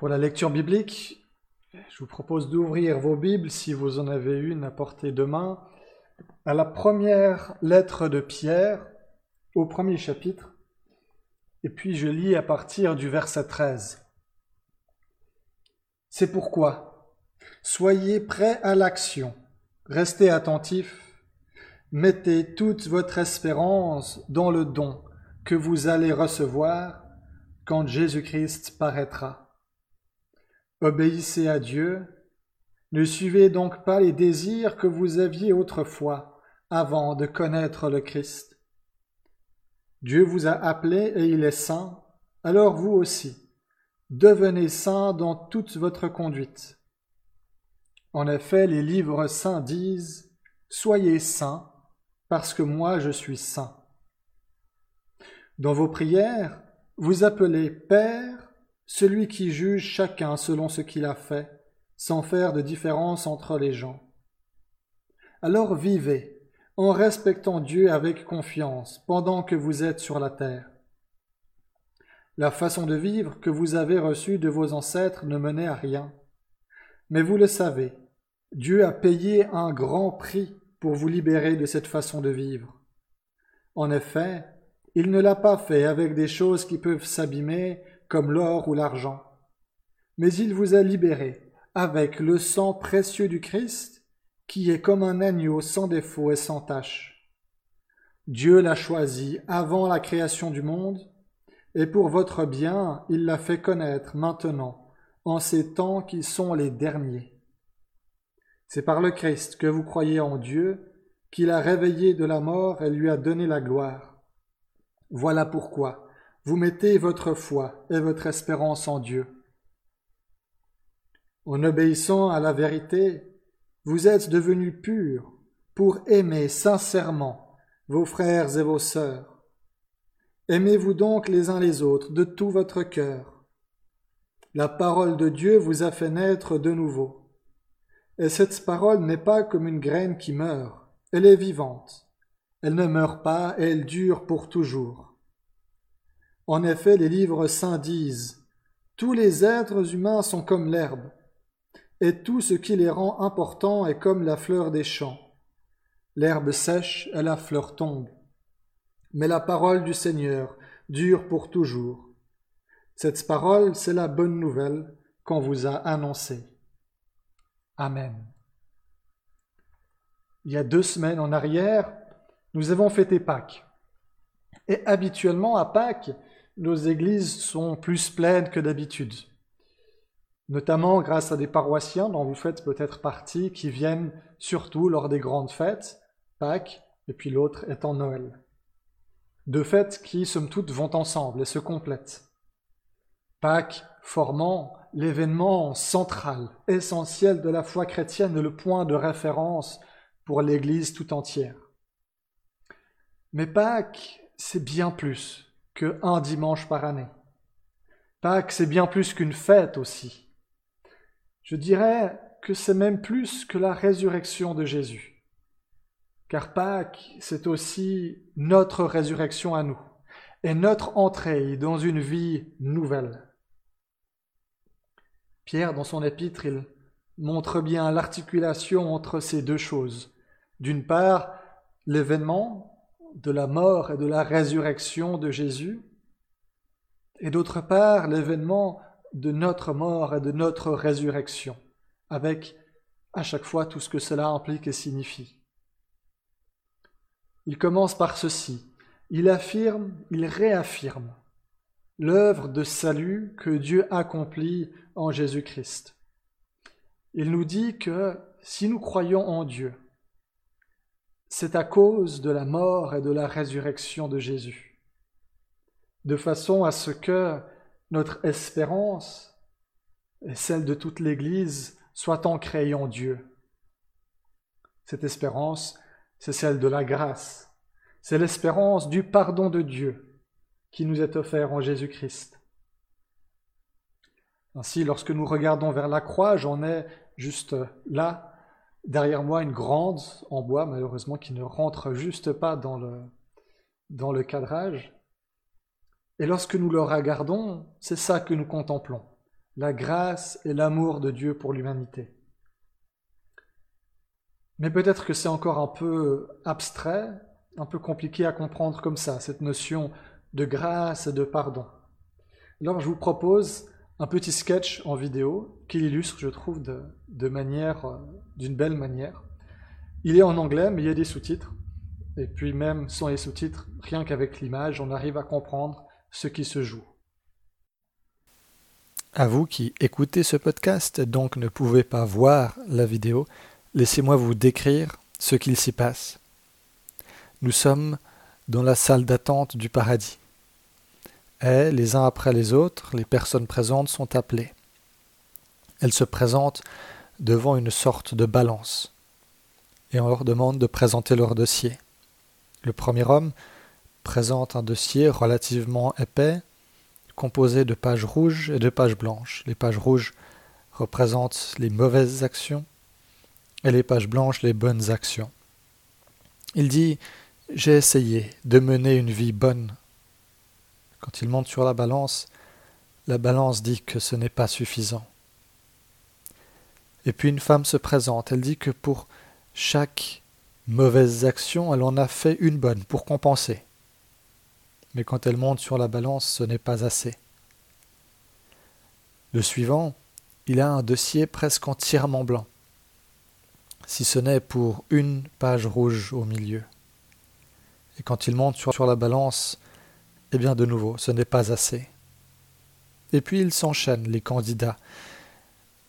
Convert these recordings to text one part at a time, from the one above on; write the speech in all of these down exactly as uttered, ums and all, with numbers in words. Pour la lecture biblique, je vous propose d'ouvrir vos Bibles, si vous en avez une à portée de main, à la première lettre de Pierre, au premier chapitre, et puis je lis à partir du verset treize. C'est pourquoi, soyez prêts à l'action, restez attentifs, mettez toute votre espérance dans le don que vous allez recevoir quand Jésus-Christ paraîtra. Obéissez à Dieu, ne suivez donc pas les désirs que vous aviez autrefois avant de connaître le Christ. Dieu vous a appelé et il est saint, alors vous aussi, devenez saints dans toute votre conduite. En effet, les livres saints disent « Soyez saints, parce que moi je suis saint ». Dans vos prières, vous appelez Père, celui qui juge chacun selon ce qu'il a fait, sans faire de différence entre les gens. Alors vivez, en respectant Dieu avec confiance, pendant que vous êtes sur la terre. La façon de vivre que vous avez reçue de vos ancêtres ne menait à rien. Mais vous le savez, Dieu a payé un grand prix pour vous libérer de cette façon de vivre. En effet, il ne l'a pas fait avec des choses qui peuvent s'abîmer, comme l'or ou l'argent. Mais il vous a libérés avec le sang précieux du Christ, qui est comme un agneau sans défaut et sans tache. Dieu l'a choisi avant la création du monde, et pour votre bien, il l'a fait connaître maintenant, en ces temps qui sont les derniers. C'est par le Christ que vous croyez en Dieu, qu'il a réveillé de la mort et lui a donné la gloire. Voilà pourquoi vous mettez votre foi et votre espérance en Dieu. En obéissant à la vérité, vous êtes devenus purs pour aimer sincèrement vos frères et vos sœurs. Aimez-vous donc les uns les autres de tout votre cœur. La parole de Dieu vous a fait naître de nouveau. Et cette parole n'est pas comme une graine qui meurt, elle est vivante. Elle ne meurt pas et elle dure pour toujours. En effet, les livres saints disent « Tous les êtres humains sont comme l'herbe, et tout ce qui les rend importants est comme la fleur des champs. L'herbe sèche et la fleur tombe, mais la parole du Seigneur dure pour toujours. Cette parole, c'est la bonne nouvelle qu'on vous a annoncée. » Amen. Il y a deux semaines en arrière, nous avons fêté Pâques. Et habituellement, à Pâques, nos églises sont plus pleines que d'habitude, notamment grâce à des paroissiens dont vous faites peut-être partie, qui viennent surtout lors des grandes fêtes, Pâques, et puis l'autre étant Noël. Deux fêtes qui, somme toute, vont ensemble et se complètent. Pâques formant l'événement central, essentiel de la foi chrétienne et le point de référence pour l'Église tout entière. Mais Pâques, c'est bien plus qu'un dimanche par année. Pâques, c'est bien plus qu'une fête aussi. Je dirais que c'est même plus que la résurrection de Jésus. Car Pâques, c'est aussi notre résurrection à nous et notre entrée dans une vie nouvelle. Pierre, dans son épître, il montre bien l'articulation entre ces deux choses. D'une part, l'événement de la mort et de la résurrection de Jésus, et d'autre part l'événement de notre mort et de notre résurrection, avec à chaque fois tout ce que cela implique et signifie. Il commence par ceci, il affirme, il réaffirme l'œuvre de salut que Dieu accomplit en Jésus-Christ. Il nous dit que si nous croyons en Dieu, c'est à cause de la mort et de la résurrection de Jésus, de façon à ce que notre espérance et celle de toute l'Église soit ancrée en Dieu. Cette espérance, c'est celle de la grâce, c'est l'espérance du pardon de Dieu qui nous est offert en Jésus-Christ. Ainsi, lorsque nous regardons vers la croix, j'en ai juste là, derrière moi, une grande en bois, malheureusement, qui ne rentre juste pas dans le, dans le cadrage. Et lorsque nous le regardons, c'est ça que nous contemplons, la grâce et l'amour de Dieu pour l'humanité. Mais peut-être que c'est encore un peu abstrait, un peu compliqué à comprendre comme ça, cette notion de grâce et de pardon. Alors je vous propose un petit sketch en vidéo qui l'illustre, je trouve, de, de manière, euh, d'une belle manière. Il est en anglais, mais il y a des sous-titres. Et puis même sans les sous-titres, rien qu'avec l'image, on arrive à comprendre ce qui se joue. À vous qui écoutez ce podcast, donc ne pouvez pas voir la vidéo, laissez-moi vous décrire ce qu'il s'y passe. Nous sommes dans la salle d'attente du paradis. Et, les uns après les autres, les personnes présentes sont appelées. Elles se présentent devant une sorte de balance. Et on leur demande de présenter leur dossier. Le premier homme présente un dossier relativement épais, composé de pages rouges et de pages blanches. Les pages rouges représentent les mauvaises actions et les pages blanches les bonnes actions. Il dit « J'ai essayé de mener une vie bonne ». Quand il monte sur la balance, la balance dit que ce n'est pas suffisant. Et puis une femme se présente, elle dit que pour chaque mauvaise action, elle en a fait une bonne pour compenser. Mais quand elle monte sur la balance, ce n'est pas assez. Le suivant, il a un dossier presque entièrement blanc, si ce n'est pour une page rouge au milieu. Et quand il monte sur, sur la balance, eh bien de nouveau, ce n'est pas assez. Et puis ils s'enchaînent, les candidats.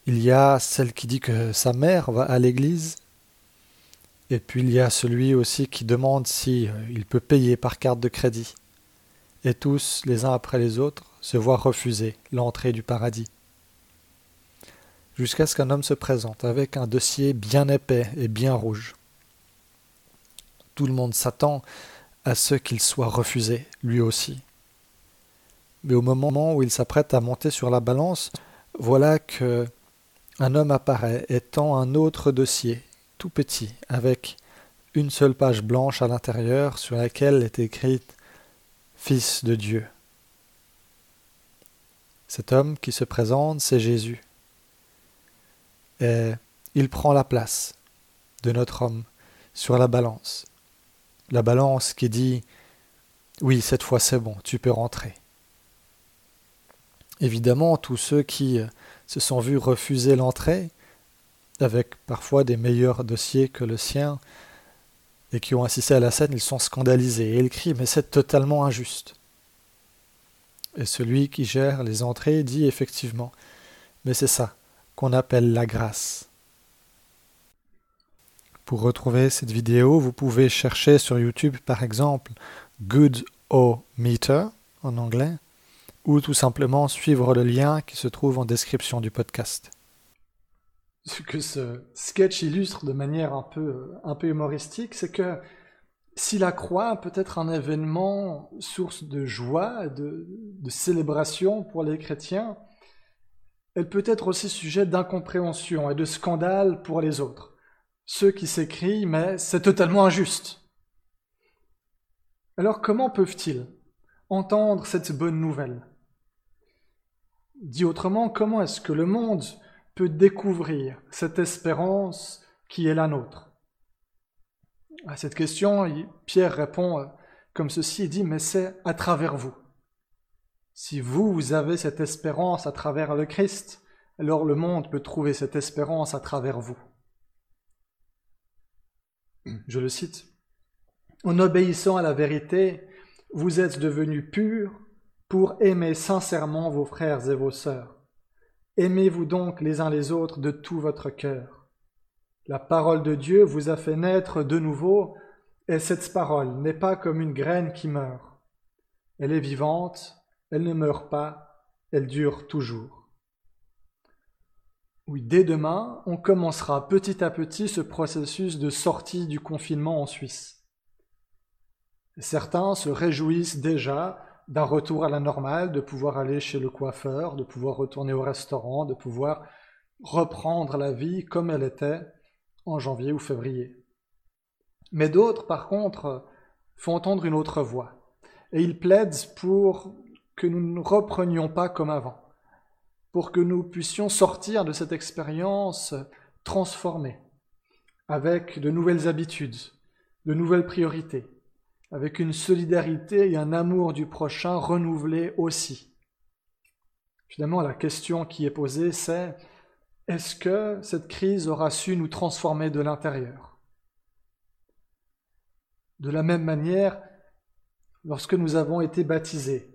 Il y a celle qui dit que sa mère va à l'église, et puis il y a celui aussi qui demande si il peut payer par carte de crédit. Et tous, les uns après les autres, se voient refuser l'entrée du paradis. Jusqu'à ce qu'un homme se présente avec un dossier bien épais et bien rouge. Tout le monde s'attend à ce qu'il soit refusé, lui aussi. Mais au moment où il s'apprête à monter sur la balance, voilà que un homme apparaît et tend un autre dossier, tout petit, avec une seule page blanche à l'intérieur sur laquelle est écrite « Fils de Dieu ». Cet homme qui se présente, c'est Jésus. Et il prend la place de notre homme sur la balance. La balance qui dit « Oui, cette fois c'est bon, tu peux rentrer ». Évidemment, tous ceux qui se sont vus refuser l'entrée, avec parfois des meilleurs dossiers que le sien, et qui ont assisté à la scène, ils sont scandalisés. Et ils crient « Mais c'est totalement injuste ». Et celui qui gère les entrées dit effectivement « Mais c'est ça qu'on appelle la grâce ». Pour retrouver cette vidéo, vous pouvez chercher sur YouTube par exemple « Good-O-Meter » en anglais, ou tout simplement suivre le lien qui se trouve en description du podcast. Ce que ce sketch illustre de manière un peu, un peu humoristique, c'est que si la croix peut être un événement source de joie, de, de célébration pour les chrétiens, elle peut être aussi sujet d'incompréhension et de scandale pour les autres. Ceux qui s'écrient « mais c'est totalement injuste ». Alors comment peuvent-ils entendre cette bonne nouvelle? Dit autrement, comment est-ce que le monde peut découvrir cette espérance qui est la nôtre? À cette question, Pierre répond comme ceci, il dit « mais c'est à travers vous ». Si vous, vous avez cette espérance à travers le Christ, alors le monde peut trouver cette espérance à travers vous. Je le cite. « En obéissant à la vérité, vous êtes devenus purs pour aimer sincèrement vos frères et vos sœurs. Aimez-vous donc les uns les autres de tout votre cœur. La parole de Dieu vous a fait naître de nouveau, et cette parole n'est pas comme une graine qui meurt. Elle est vivante, elle ne meurt pas, elle dure toujours. » Oui, dès demain, on commencera petit à petit ce processus de sortie du confinement en Suisse. Certains se réjouissent déjà d'un retour à la normale, de pouvoir aller chez le coiffeur, de pouvoir retourner au restaurant, de pouvoir reprendre la vie comme elle était en janvier ou février. Mais d'autres, par contre, font entendre une autre voix. Et ils plaident pour que nous ne reprenions pas comme avant, pour que nous puissions sortir de cette expérience transformée, avec de nouvelles habitudes, de nouvelles priorités, avec une solidarité et un amour du prochain renouvelés aussi. Finalement, la question qui est posée, c'est « Est-ce que cette crise aura su nous transformer de l'intérieur ?» De la même manière, lorsque nous avons été baptisés,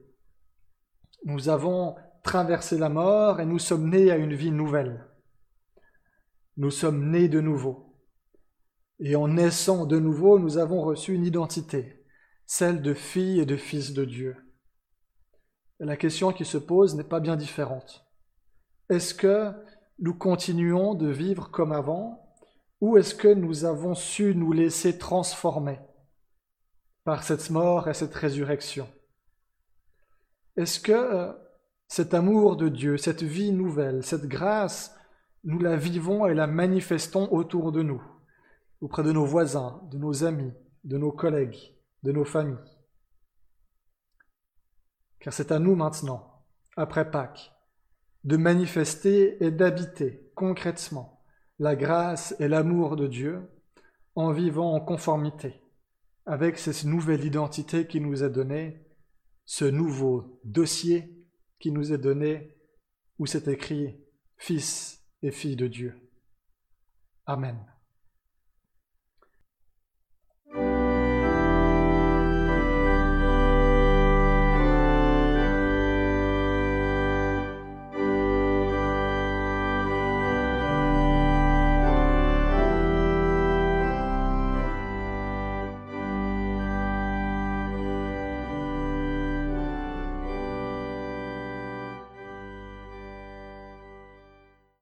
nous avons traversé la mort et nous sommes nés à une vie nouvelle. Nous sommes nés de nouveau. Et en naissant de nouveau, nous avons reçu une identité, celle de fille et de fils de Dieu. Et la question qui se pose n'est pas bien différente. Est-ce que nous continuons de vivre comme avant, ou est-ce que nous avons su nous laisser transformer par cette mort et cette résurrection? Est-ce que cet amour de Dieu, cette vie nouvelle, cette grâce, nous la vivons et la manifestons autour de nous, auprès de nos voisins, de nos amis, de nos collègues, de nos familles? Car c'est à nous maintenant, après Pâques, de manifester et d'habiter concrètement la grâce et l'amour de Dieu en vivant en conformité avec cette nouvelle identité qui nous est donnée, ce nouveau dossier qui nous est donné où c'est écrit « Fils et filles de Dieu ». Amen.